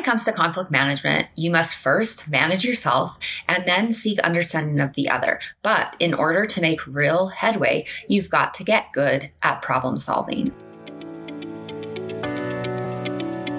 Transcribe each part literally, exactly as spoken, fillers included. it comes to conflict management, you must first manage yourself and then seek understanding of the other. But in order to make real headway, you've got to get good at problem solving.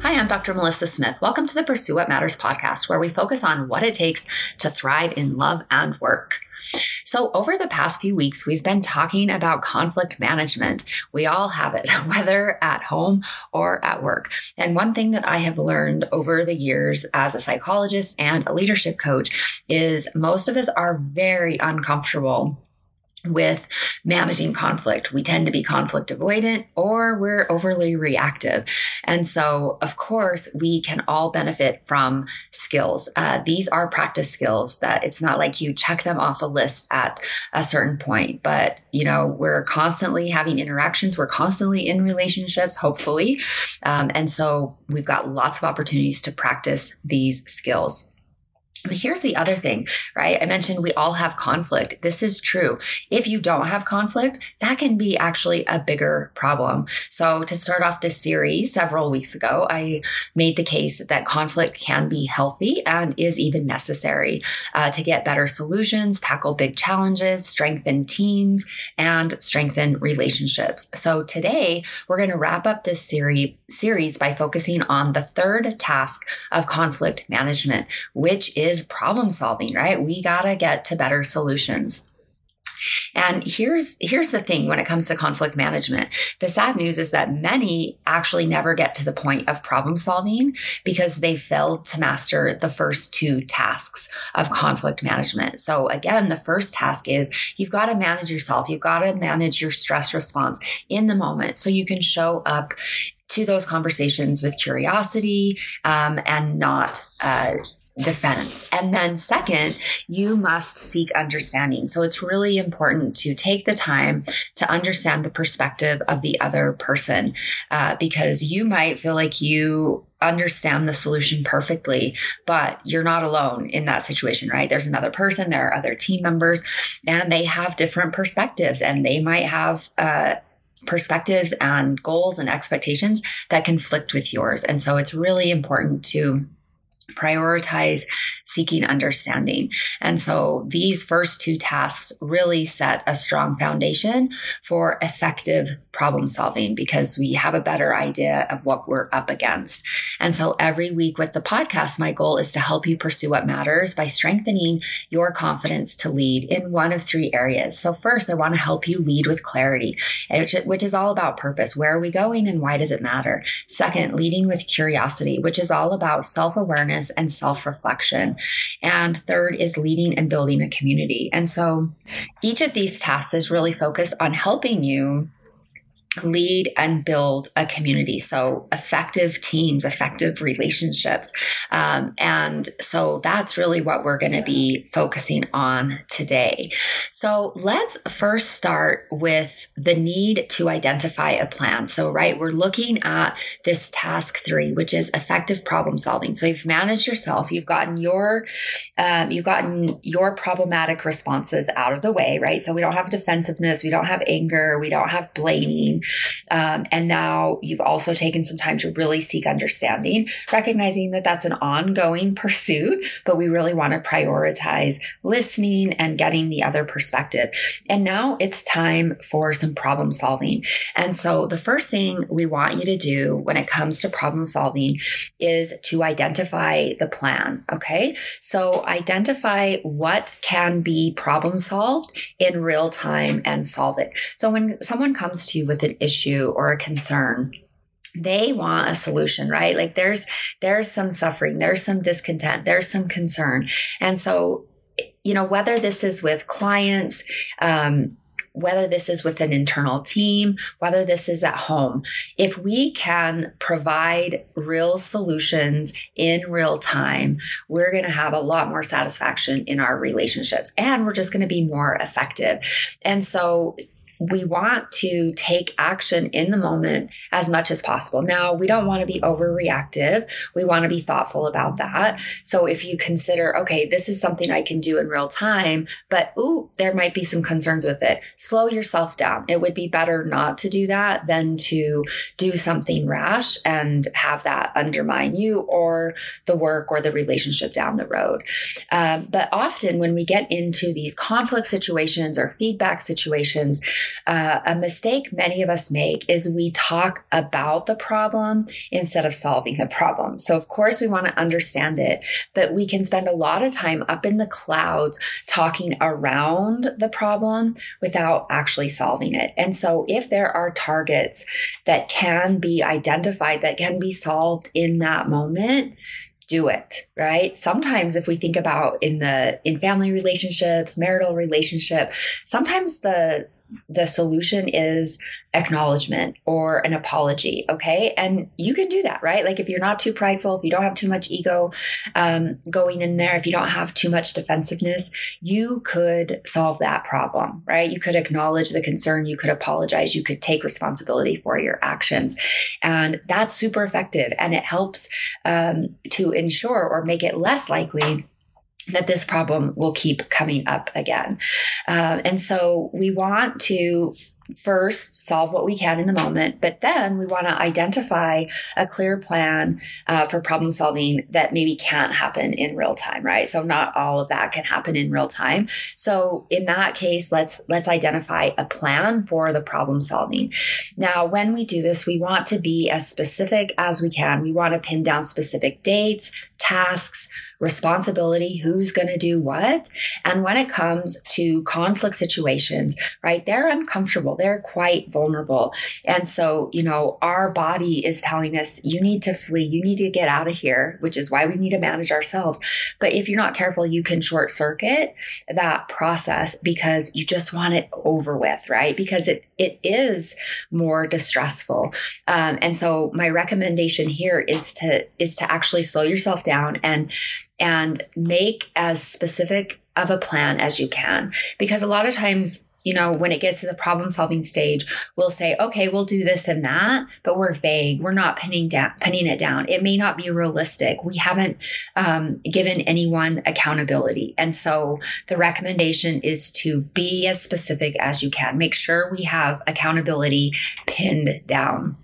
Hi, I'm Doctor Melissa Smith. Welcome to the Pursue What Matters podcast, where we focus on what it takes to thrive in love and work. So over the past few weeks, we've been talking about conflict management. We all have it, whether at home or at work. And one thing that I have learned over the years as a psychologist and a leadership coach is most of us are very uncomfortable with managing conflict. We tend to be conflict avoidant, or we're overly reactive. And so, of course, we can all benefit from skills. Uh, these are practice skills that it's not like you check them off a list at a certain point, but, you know, we're constantly having interactions. We're constantly in relationships, hopefully. Um, and so we've got lots of opportunities to practice these skills. Here's the other thing, right? I mentioned we all have conflict. This is true. If you don't have conflict, that can be actually a bigger problem. So to start off this series, several weeks ago, I made the case that conflict can be healthy and is even necessary uh, to get better solutions, tackle big challenges, strengthen teams, and strengthen relationships. So today, we're going to wrap up this series series by focusing on the third task of conflict management, which is is problem solving, right? We got to get to better solutions. And here's, here's the thing when it comes to conflict management. The sad news is that many actually never get to the point of problem solving because they failed to master the first two tasks of conflict management. So again, the first task is you've got to manage yourself. You've got to manage your stress response in the moment so you can show up to those conversations with curiosity um, and not uh defense. And then second, you must seek understanding. So it's really important to take the time to understand the perspective of the other person, uh, because you might feel like you understand the solution perfectly, but you're not alone in that situation, right? There's another person, there are other team members, and they have different perspectives, and they might have, uh, perspectives and goals and expectations that conflict with yours. And so it's really important to prioritize seeking understanding. And so these first two tasks really set a strong foundation for effective problem solving because we have a better idea of what we're up against. And so every week with the podcast, my goal is to help you pursue what matters by strengthening your confidence to lead in one of three areas. So first, I want to help you lead with clarity, which is all about purpose. Where are we going and why does it matter? Second, leading with curiosity, which is all about self-awareness and self-reflection. And third is leading and building a community. And so each of these tasks is really focused on helping you lead and build a community. So effective teams, effective relationships. Um, and so that's really what we're going to be focusing on today. So let's first start with the need to identify a plan. So, right, we're looking at this task three, which is effective problem solving. So you've managed yourself, you've gotten your, um, you've gotten your problematic responses out of the way, right? So we don't have defensiveness, we don't have anger, we don't have blaming. Um, and now you've also taken some time to really seek understanding, recognizing that that's an ongoing pursuit, but we really want to prioritize listening and getting the other perspective. And now it's time for some problem solving. And so the first thing we want you to do when it comes to problem solving is to identify the plan. Okay. So identify what can be problem solved in real time and solve it. So when someone comes to you with an issue or a concern, they want a solution, right? Like there's, there's some suffering, there's some discontent, there's some concern. And so, you know, whether this is with clients, um, whether this is with an internal team, whether this is at home, if we can provide real solutions in real time, we're going to have a lot more satisfaction in our relationships and we're just going to be more effective. And so we want to take action in the moment as much as possible. Now, we don't want to be overreactive. We want to be thoughtful about that. So if you consider, okay, this is something I can do in real time, but ooh, there might be some concerns with it. Slow yourself down. It would be better not to do that than to do something rash and have that undermine you or the work or the relationship down the road. Um, but often when we get into these conflict situations or feedback situations, uh, a mistake many of us make is we talk about the problem instead of solving the problem. So of course we want to understand it, but we can spend a lot of time up in the clouds talking around the problem without actually solving it. And so if there are targets that can be identified, that can be solved in that moment, do it, right? Sometimes if we think about in the, in family relationships, marital relationship, sometimes the, the solution is acknowledgement or an apology. Okay. And you can do that, right? Like if you're not too prideful, if you don't have too much ego um, going in there, if you don't have too much defensiveness, you could solve that problem, right? You could acknowledge the concern. You could apologize. You could take responsibility for your actions. And that's super effective. And it helps um, to ensure or make it less likely that this problem will keep coming up again. Uh, and so we want to first solve what we can in the moment, but then we want to identify a clear plan uh, for problem solving that maybe can't happen in real time, right? So not all of that can happen in real time. So in that case, let's, let's identify a plan for the problem solving. Now, when we do this, we want to be as specific as we can. We want to pin down specific dates, tasks, responsibility, who's going to do what. And when it comes to conflict situations, right, they're uncomfortable. They're quite vulnerable. And so, you know, our body is telling us, you need to flee, you need to get out of here, which is why we need to manage ourselves. But if you're not careful, you can short circuit that process because you just want it over with, right? Because it, it is more distressful. Um, and so my recommendation here is to, is to actually slow yourself down and and make as specific of a plan as you can. Because a lot of times, you know, when it gets to the problem solving stage, we'll say, okay, we'll do this and that, but we're vague. We're not pinning down, pinning it down. It may not be realistic. We haven't um, given anyone accountability. And so the recommendation is to be as specific as you can. Make sure we have accountability pinned down.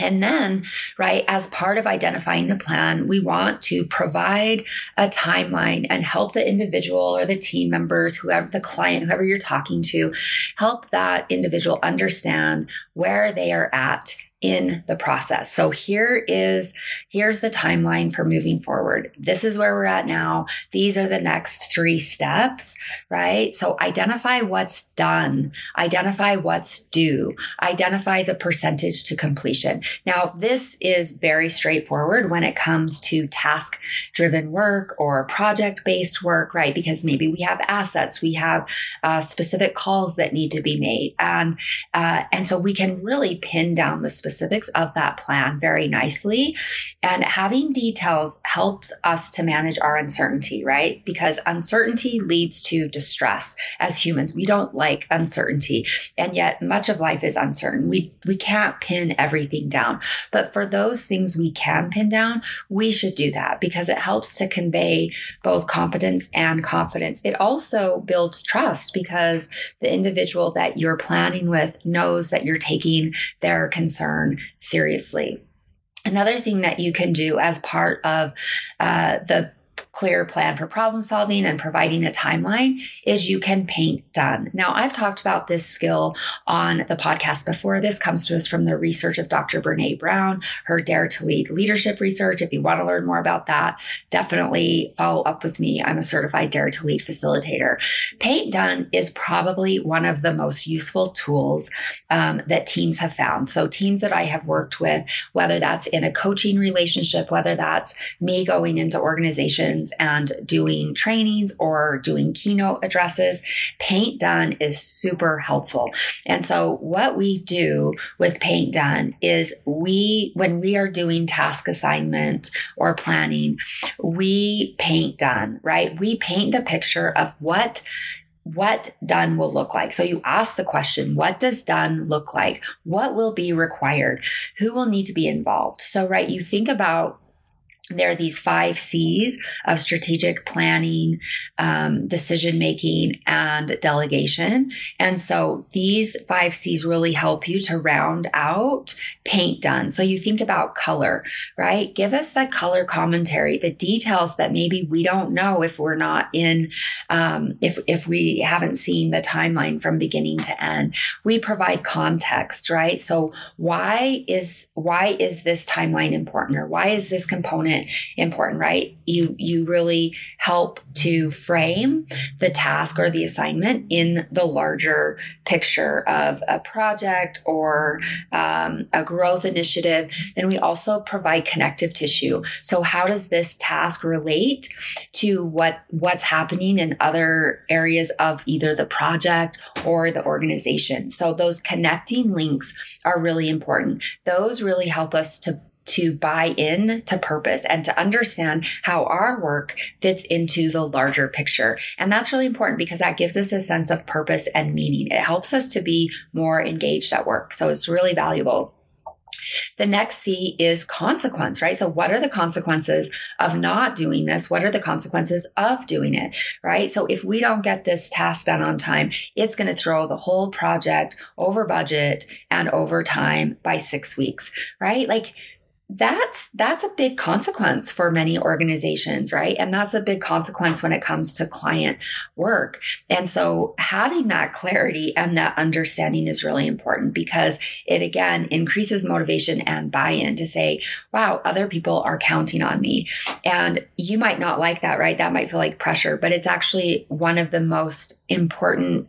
And then, right, as part of identifying the plan, we want to provide a timeline and help the individual or the team members, whoever the client, whoever you're talking to, help that individual understand where they are at in the process. So here is, here's the timeline for moving forward. This is where we're at now. These are the next three steps, right? So identify what's done, identify what's due, identify the percentage to completion. Now, this is very straightforward when it comes to task-driven work or project-based work, right? Because maybe we have assets, we have uh, specific calls that need to be made. And, uh, and so we can really pin down the specific specifics of that plan very nicely. And having details helps us to manage our uncertainty, right? Because uncertainty leads to distress as humans. We don't like uncertainty. And yet much of life is uncertain. We, we can't pin everything down. But for those things we can pin down, we should do that because it helps to convey both competence and confidence. It also builds trust because the individual that you're planning with knows that you're taking their concern seriously. Another thing that you can do as part of uh, the clear plan for problem solving and providing a timeline is you can paint done. Now, I've talked about this skill on the podcast before. This comes to us from the research of Doctor Brené Brown, her Dare to Lead leadership research. If you want to learn more about that, definitely follow up with me. I'm a certified Dare to Lead facilitator. Paint done is probably one of the most useful tools um, that teams have found. So teams that I have worked with, whether that's in a coaching relationship, whether that's me going into organizations and doing trainings or doing keynote addresses, paint done is super helpful. And so what we do with paint done is we, when we are doing task assignment or planning, we paint done, right? We paint the picture of what what done will look like. So you ask the question, what does done look like? What will be required? Who will need to be involved? So, right, you think about, there are these five C's of strategic planning, um, decision-making, and delegation. And so these five C's really help you to round out paint done. So you think about color, right? Give us the color commentary, the details that maybe we don't know if we're not in, um, if, if we haven't seen the timeline from beginning to end. We provide context, right? So why is, why is this timeline important, or why is this component important, right? You, you really help to frame the task or the assignment in the larger picture of a project or um, a growth initiative. And we also provide connective tissue. So how does this task relate to what, what's happening in other areas of either the project or the organization? So those connecting links are really important. Those really help us to to buy in to purpose and to understand how our work fits into the larger picture. And that's really important because that gives us a sense of purpose and meaning. It helps us to be more engaged at work. So it's really valuable. The next C is consequence, right? So what are the consequences of not doing this? What are the consequences of doing it, right? So if we don't get this task done on time, it's going to throw the whole project over budget and over time by six weeks, right? Like, That's that's a big consequence for many organizations, right? And that's a big consequence when it comes to client work. And so having that clarity and that understanding is really important because it, again, increases motivation and buy-in to say, wow, other people are counting on me. And you might not like that, right? That might feel like pressure, but it's actually one of the most important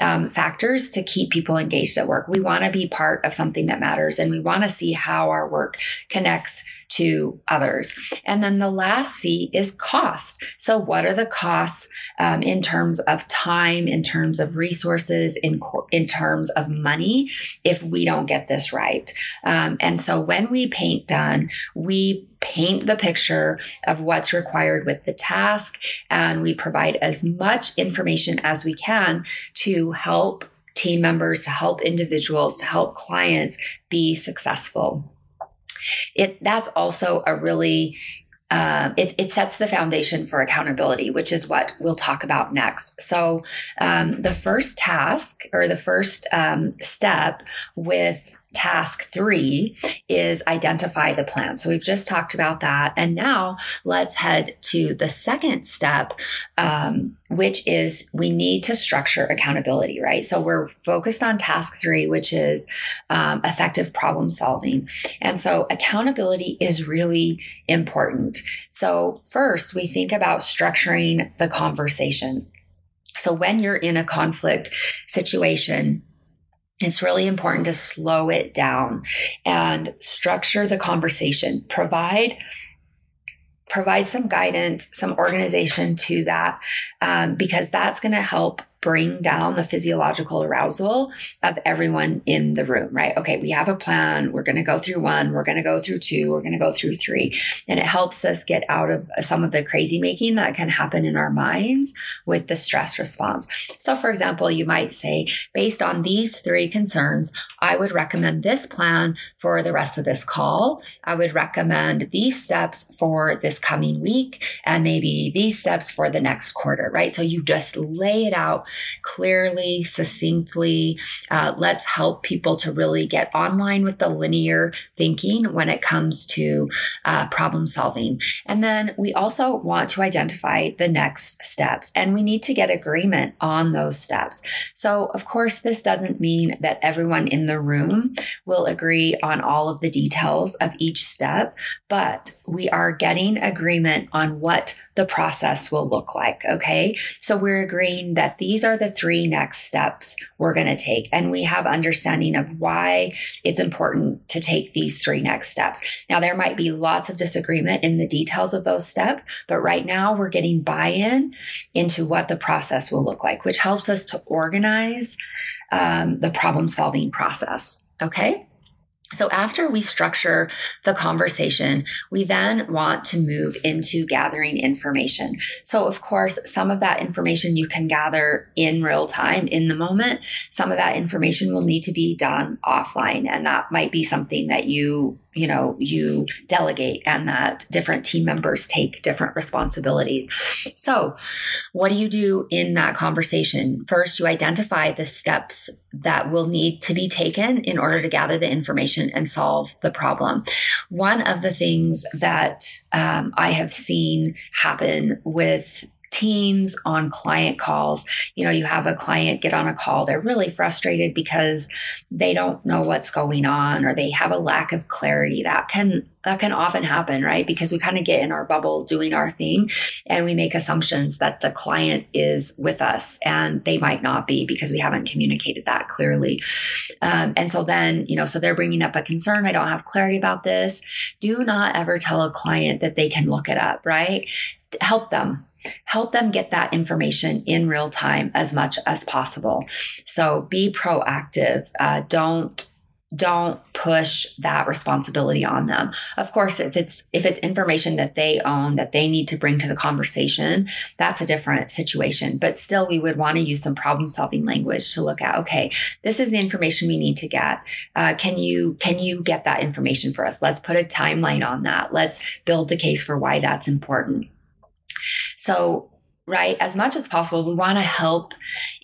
um, factors to keep people engaged at work. We want to be part of something that matters, and we want to see how our work can connects to others. And then the last C is cost. So what are the costs um, in terms of time, in terms of resources, in, co- in terms of money, if we don't get this right? Um, and so when we paint done, we paint the picture of what's required with the task, and we provide as much information as we can to help team members, to help individuals, to help clients be successful. It, that's also a really, um, it, it sets the foundation for accountability, which is what we'll talk about next. So, um, the first task or the first, um, step with task three is identify the plan. So we've just talked about that. And now let's head to the second step, um, which is we need to structure accountability, right? So we're focused on task three, which is um, effective problem solving. And so accountability is really important. So first, we think about structuring the conversation. So when you're in a conflict situation, it's really important to slow it down and structure the conversation. Provide provide some guidance, some organization to that, um, because that's going to help bring down the physiological arousal of everyone in the room, right? Okay, we have a plan. We're going to go through one. We're going to go through two. We're going to go through three. And it helps us get out of some of the crazy making that can happen in our minds with the stress response. So for example, you might say, based on these three concerns, I would recommend this plan for the rest of this call. I would recommend these steps for this coming week and maybe these steps for the next quarter, right? So you just lay it out clearly, succinctly. Uh, let's help people to really get online with the linear thinking when it comes to uh, problem solving. And then we also want to identify the next steps, and we need to get agreement on those steps. So of course, this doesn't mean that everyone in the room will agree on all of the details of each step, but we are getting agreement on what the process will look like. Okay. So we're agreeing that these are the three next steps we're going to take. And we have understanding of why it's important to take these three next steps. Now, there might be lots of disagreement in the details of those steps, but right now we're getting buy-in into what the process will look like, which helps us to organize um, the problem solving process. Okay. So after we structure the conversation, we then want to move into gathering information. So of course, some of that information you can gather in real time, in the moment. Some of that information will need to be done offline. And that might be something that you, you know, you delegate and that different team members take different responsibilities. So what do you do in that conversation? First, you identify the steps that will need to be taken in order to gather the information and solve the problem. One of the things that um, I have seen happen with teams on client calls, you know, you have a client get on a call, they're really frustrated because they don't know what's going on or they have a lack of clarity. That can That can often happen, right? Because we kind of get in our bubble doing our thing and we make assumptions that the client is with us and they might not be because we haven't communicated that clearly. Um, and so then, you know, so they're bringing up a concern. I don't have clarity about this. Do not ever tell a client that they can look it up, right? Help them. Help them get that information in real time as much as possible. So be proactive. Uh, don't Don't push that responsibility on them. Of course, if it's if it's information that they own, that they need to bring to the conversation, that's a different situation. But still, we would want to use some problem-solving language to look at, okay, this is the information we need to get. Uh, can you can you get that information for us? Let's put a timeline on that. Let's build the case for why that's important. So, right, as much as possible, we want to help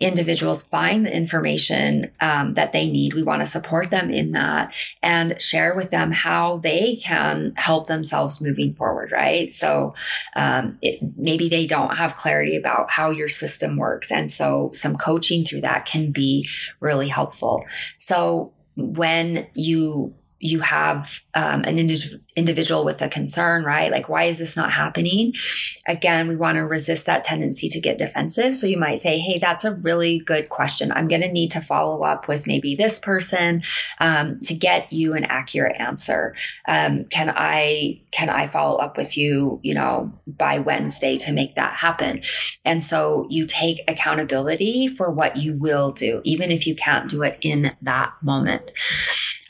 individuals find the information um, that they need. We want to support them in that and share with them how they can help themselves moving forward, right? So um, it, maybe they don't have clarity about how your system works. And so some coaching through that can be really helpful. So when you you have um, an indiv- individual with a concern, right? Like, why is this not happening? Again, we want to resist that tendency to get defensive. So you might say, hey, that's a really good question. I'm going to need to follow up with maybe this person um, to get you an accurate answer. Um, can I, can I follow up with you, you know, by Wednesday to make that happen? And so you take accountability for what you will do, even if you can't do it in that moment.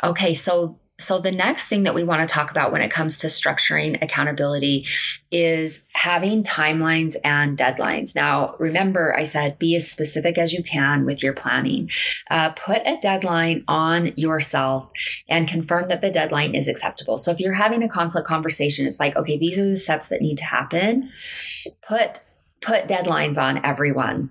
Okay, so so the next thing that we want to talk about when it comes to structuring accountability is having timelines and deadlines. Now, remember, I said be as specific as you can with your planning. Uh, put a deadline on yourself and confirm that the deadline is acceptable. So if you're having a conflict conversation, it's like, okay, these are the steps that need to happen. Put put deadlines on everyone.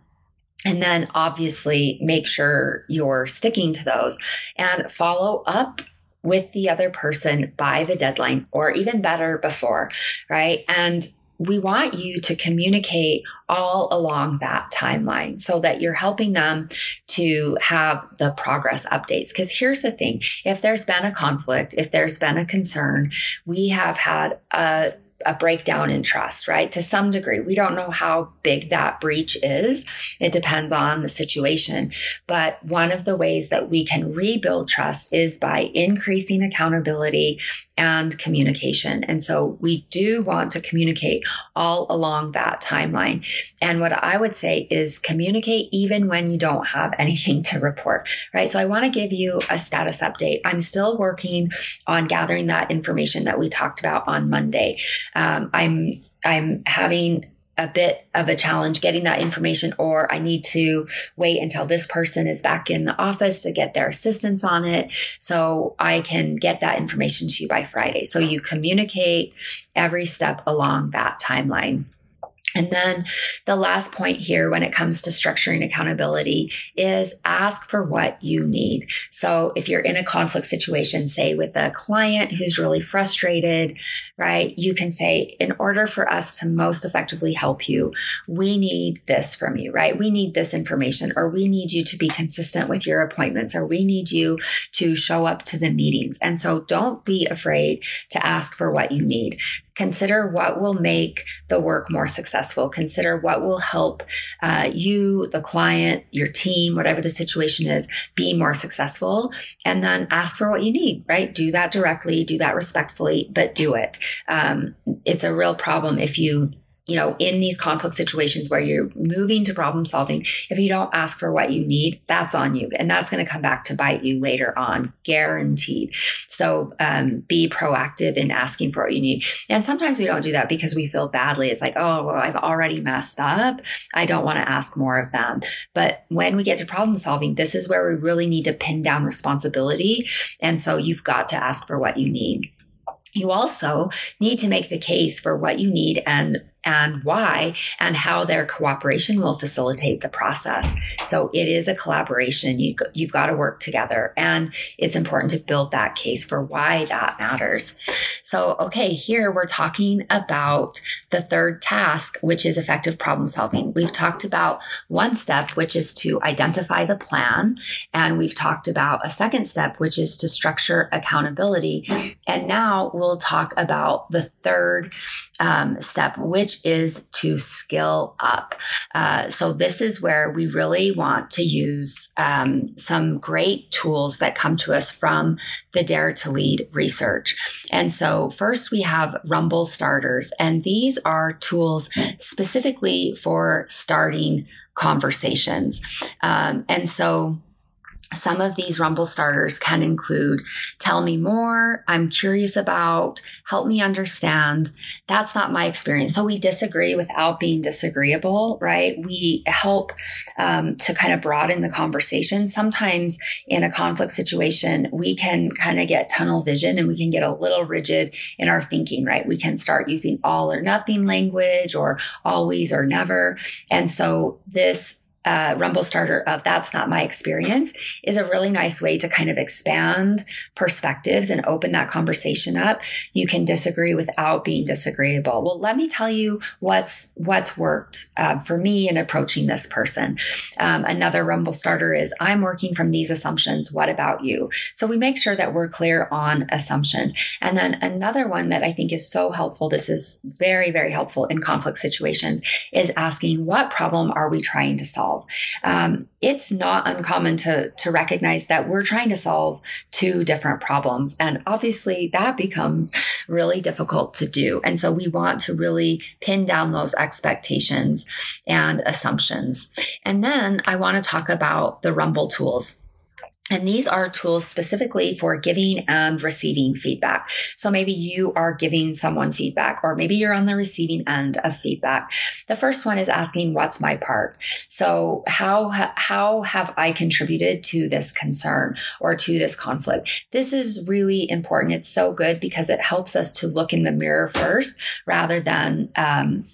And then obviously make sure you're sticking to those and follow up with the other person by the deadline or even better before, right? And we want you to communicate all along that timeline so that you're helping them to have the progress updates. Because here's the thing, if there's been a conflict, if there's been a concern, we have had a a breakdown in trust, right? To some degree, we don't know how big that breach is. It depends on the situation. But one of the ways that we can rebuild trust is by increasing accountability and communication. And so we do want to communicate all along that timeline. And what I would say is communicate even when you don't have anything to report, right? So I want to give you a status update. I'm still working on gathering that information that we talked about on Monday. Um, I'm, I'm having a bit of a challenge getting that information, or I need to wait until this person is back in the office to get their assistance on it so I can get that information to you by Friday. So you communicate every step along that timeline. And then the last point here when it comes to structuring accountability is ask for what you need. So if you're in a conflict situation, say with a client who's really frustrated, right, you can say, in order for us to most effectively help you, we need this from you, right? We need this information, or we need you to be consistent with your appointments, or we need you to show up to the meetings. And so don't be afraid to ask for what you need. Consider what will make the work more successful. Consider what will help uh, you, the client, your team, whatever the situation is, be more successful. And then ask for what you need, right? Do that directly, do that respectfully, but do it. Um, it's a real problem if you you know, in these conflict situations where you're moving to problem solving, if you don't ask for what you need, that's on you. And that's going to come back to bite you later on, guaranteed. So um, be proactive in asking for what you need. And sometimes we don't do that because we feel badly. It's like, oh, well, I've already messed up. I don't want to ask more of them. But when we get to problem solving, this is where we really need to pin down responsibility. And so you've got to ask for what you need. You also need to make the case for what you need and and why and how their cooperation will facilitate the process. So it is a collaboration. You, you've got to work together, and it's important to build that case for why that matters. So, okay, here we're talking about the third task, which is effective problem solving. We've talked about one step, which is to identify the plan. And we've talked about a second step, which is to structure accountability. And now we'll talk about the third um, step, which is to skill up. Uh, so this is where we really want to use um, some great tools that come to us from the Dare to Lead research. And so first we have Rumble starters, and these are tools specifically for starting conversations. Um, and so some of these Rumble starters can include, tell me more, I'm curious about, help me understand, that's not my experience. So we disagree without being disagreeable, right? We help um, to kind of broaden the conversation. Sometimes in a conflict situation, we can kind of get tunnel vision and we can get a little rigid in our thinking, right? We can start using all or nothing language or always or never. And so this Uh, Rumble starter of that's not my experience is a really nice way to kind of expand perspectives and open that conversation up. You can disagree without being disagreeable. Well, let me tell you what's what's worked uh, for me in approaching this person. Um, another Rumble starter is, I'm working from these assumptions. What about you? So we make sure that we're clear on assumptions. And then another one that I think is so helpful, this is very, very helpful in conflict situations, is asking, what problem are we trying to solve? Um, it's not uncommon to, to recognize that we're trying to solve two different problems. And obviously that becomes really difficult to do. And so we want to really pin down those expectations and assumptions. And then I want to talk about the Rumble tools. And these are tools specifically for giving and receiving feedback. So maybe you are giving someone feedback, or maybe you're on the receiving end of feedback. The first one is asking, what's my part? So how, how have I contributed to this concern or to this conflict? This is really important. It's so good because it helps us to look in the mirror first rather than, um,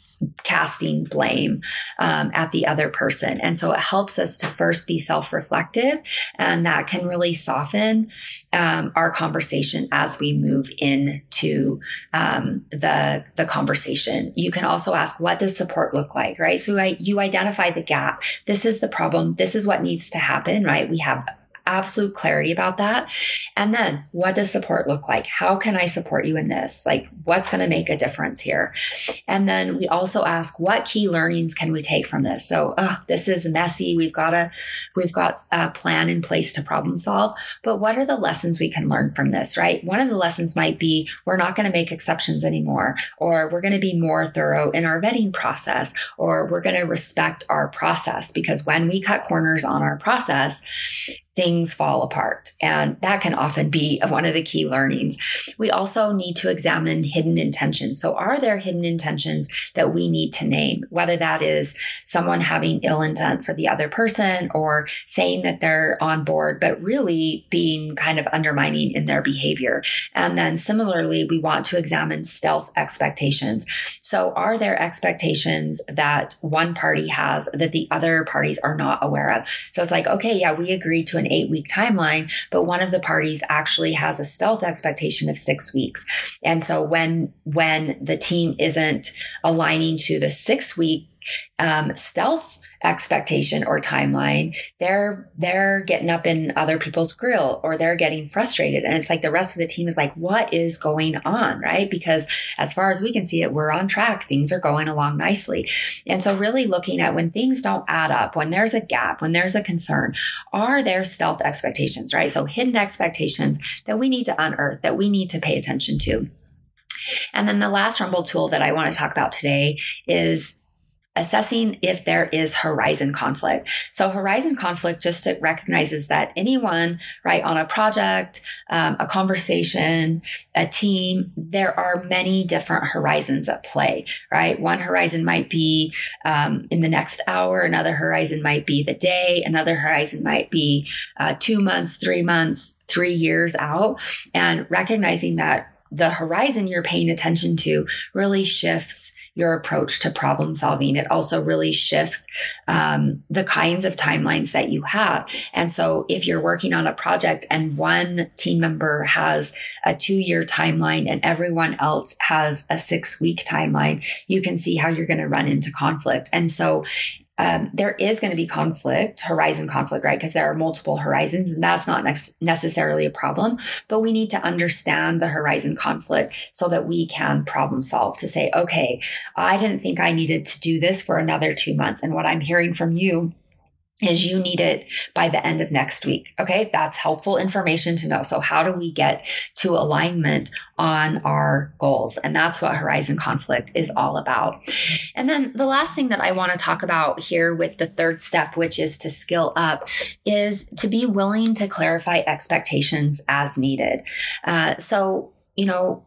casting blame um, at the other person. And so it helps us to first be self-reflective, and that can really soften um, our conversation as we move into um, the, the conversation. You can also ask, what does support look like, right? So I, you identify the gap. This is the problem. This is what needs to happen, right? We have absolute clarity about that. And then, what does support look like? How can I support you in this? Like, what's going to make a difference here? And then we also ask, what key learnings can we take from this? So, oh, this is messy. We've got a, we've got a plan in place to problem solve, but what are the lessons we can learn from this, right? One of the lessons might be, we're not going to make exceptions anymore, or we're going to be more thorough in our vetting process, or we're going to respect our process, because when we cut corners on our process, things fall apart. And that can often be one of the key learnings. We also need to examine hidden intentions. So are there hidden intentions that we need to name, whether that is someone having ill intent for the other person or saying that they're on board, but really being kind of undermining in their behavior. And then similarly, we want to examine stealth expectations. So are there expectations that one party has that the other parties are not aware of? So it's like, okay, yeah, we agreed to an eight week timeline, but one of the parties actually has a stealth expectation of six weeks. And so when, when the team isn't aligning to the six week um, stealth expectation or timeline, they're, they're getting up in other people's grill, or they're getting frustrated. And it's like the rest of the team is like, what is going on? Right? Because as far as we can see it, we're on track. Things are going along nicely. And so really looking at when things don't add up, when there's a gap, when there's a concern, are there stealth expectations, right? So hidden expectations that we need to unearth, that we need to pay attention to. And then the last Rumble tool that I want to talk about today is assessing if there is horizon conflict. So horizon conflict just recognizes that anyone, right, on a project, um, a conversation, a team, there are many different horizons at play, right? One horizon might be um, in the next hour. Another horizon might be the day. Another horizon might be uh, two months, three months, three years out. And recognizing that the horizon you're paying attention to really shifts your approach to problem solving. It also really shifts um, the kinds of timelines that you have. And so if you're working on a project and one team member has a two-year timeline and everyone else has a six-week timeline, you can see how you're going to run into conflict. And so Um, there is going to be conflict, horizon conflict, right? Because there are multiple horizons, and that's not ne- necessarily a problem, but we need to understand the horizon conflict so that we can problem solve to say, okay, I didn't think I needed to do this for another two months. And what I'm hearing from you is you need it by the end of next week. Okay. That's helpful information to know. So how do we get to alignment on our goals? And that's what horizon conflict is all about. And then the last thing that I want to talk about here with the third step, which is to skill up, is to be willing to clarify expectations as needed. Uh, so, you know,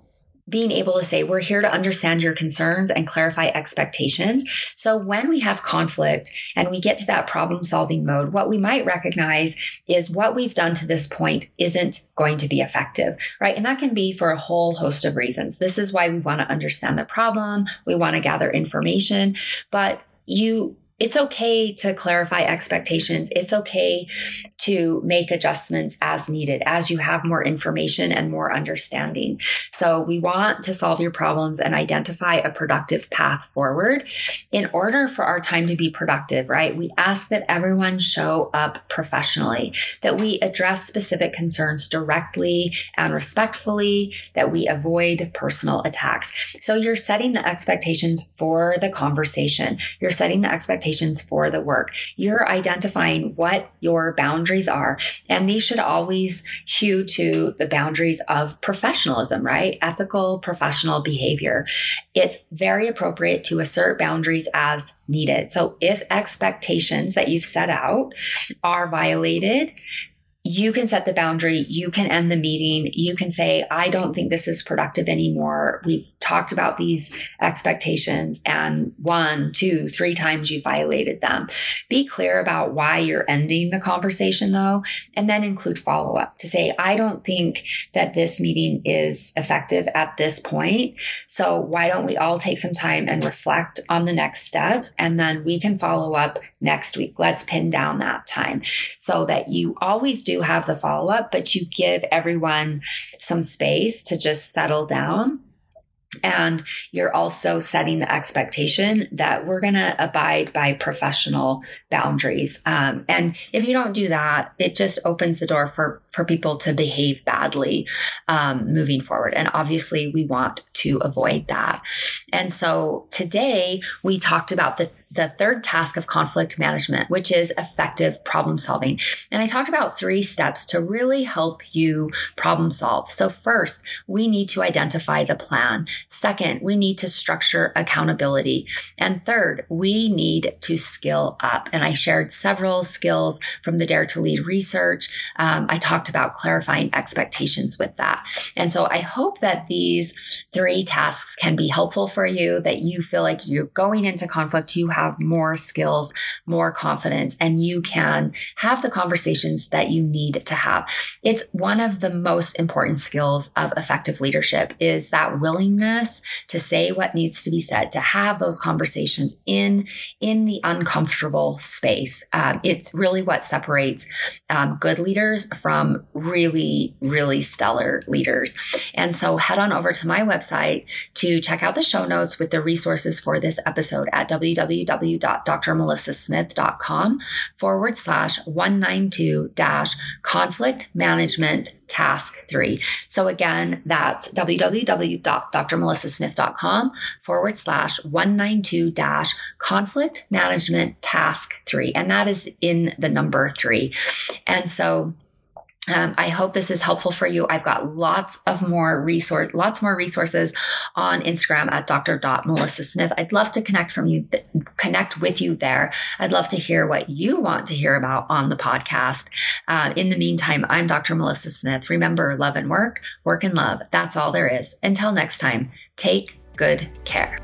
being able to say, we're here to understand your concerns and clarify expectations. So when we have conflict and we get to that problem solving mode, what we might recognize is what we've done to this point isn't going to be effective, right? And that can be for a whole host of reasons. This is why we want to understand the problem. We want to gather information, but you It's okay to clarify expectations. It's okay to make adjustments as needed, as you have more information and more understanding. So we want to solve your problems and identify a productive path forward. In order for our time to be productive, right, we ask that everyone show up professionally, that we address specific concerns directly and respectfully, that we avoid personal attacks. So you're setting the expectations for the conversation. You're setting the expectations for the work. You're identifying what your boundaries are. And these should always hew to the boundaries of professionalism, right? Ethical professional behavior. It's very appropriate to assert boundaries as needed. So if expectations that you've set out are violated, you can set the boundary. You can end the meeting. You can say, I don't think this is productive anymore. We've talked about these expectations and one, two, three times you violated them. Be clear about why you're ending the conversation though, and then include follow-up to say, I don't think that this meeting is effective at this point. So why don't we all take some time and reflect on the next steps, and then we can follow up next week. Let's pin down that time so that you always do have the follow-up, but you give everyone some space to just settle down. And you're also setting the expectation that we're going to abide by professional boundaries. Um, and if you don't do that, it just opens the door for, for people to behave badly um, moving forward. And obviously we want to avoid that. And so today we talked about the The third task of conflict management, which is effective problem solving. And I talked about three steps to really help you problem solve. So first, we need to identify the plan. Second, we need to structure accountability. And third, we need to skill up. And I shared several skills from the Dare to Lead research. Um, I talked about clarifying expectations with that. And so I hope that these three tasks can be helpful for you, that you feel like you're going into conflict, you have Have more skills, more confidence, and you can have the conversations that you need to have. It's one of the most important skills of effective leadership is that willingness to say what needs to be said, to have those conversations in, in the uncomfortable space. Um, it's really what separates um, good leaders from really, really stellar leaders. And so head on over to my website to check out the show notes with the resources for this episode at www. www.drmelissasmith.com forward slash 192 dash conflict management task three. So again, that's www.drmelissasmith.com forward slash 192 dash conflict management task three. And that is in the number three. And so Um, I hope this is helpful for you. I've got lots of more resource, lots more resources on Instagram at Doctor Melissa Smith. I'd love to connect from you, th- connect with you there. I'd love to hear what you want to hear about on the podcast. Uh, in the meantime, I'm Doctor Melissa Smith. Remember, love and work, work and love. That's all there is. Until next time, take good care.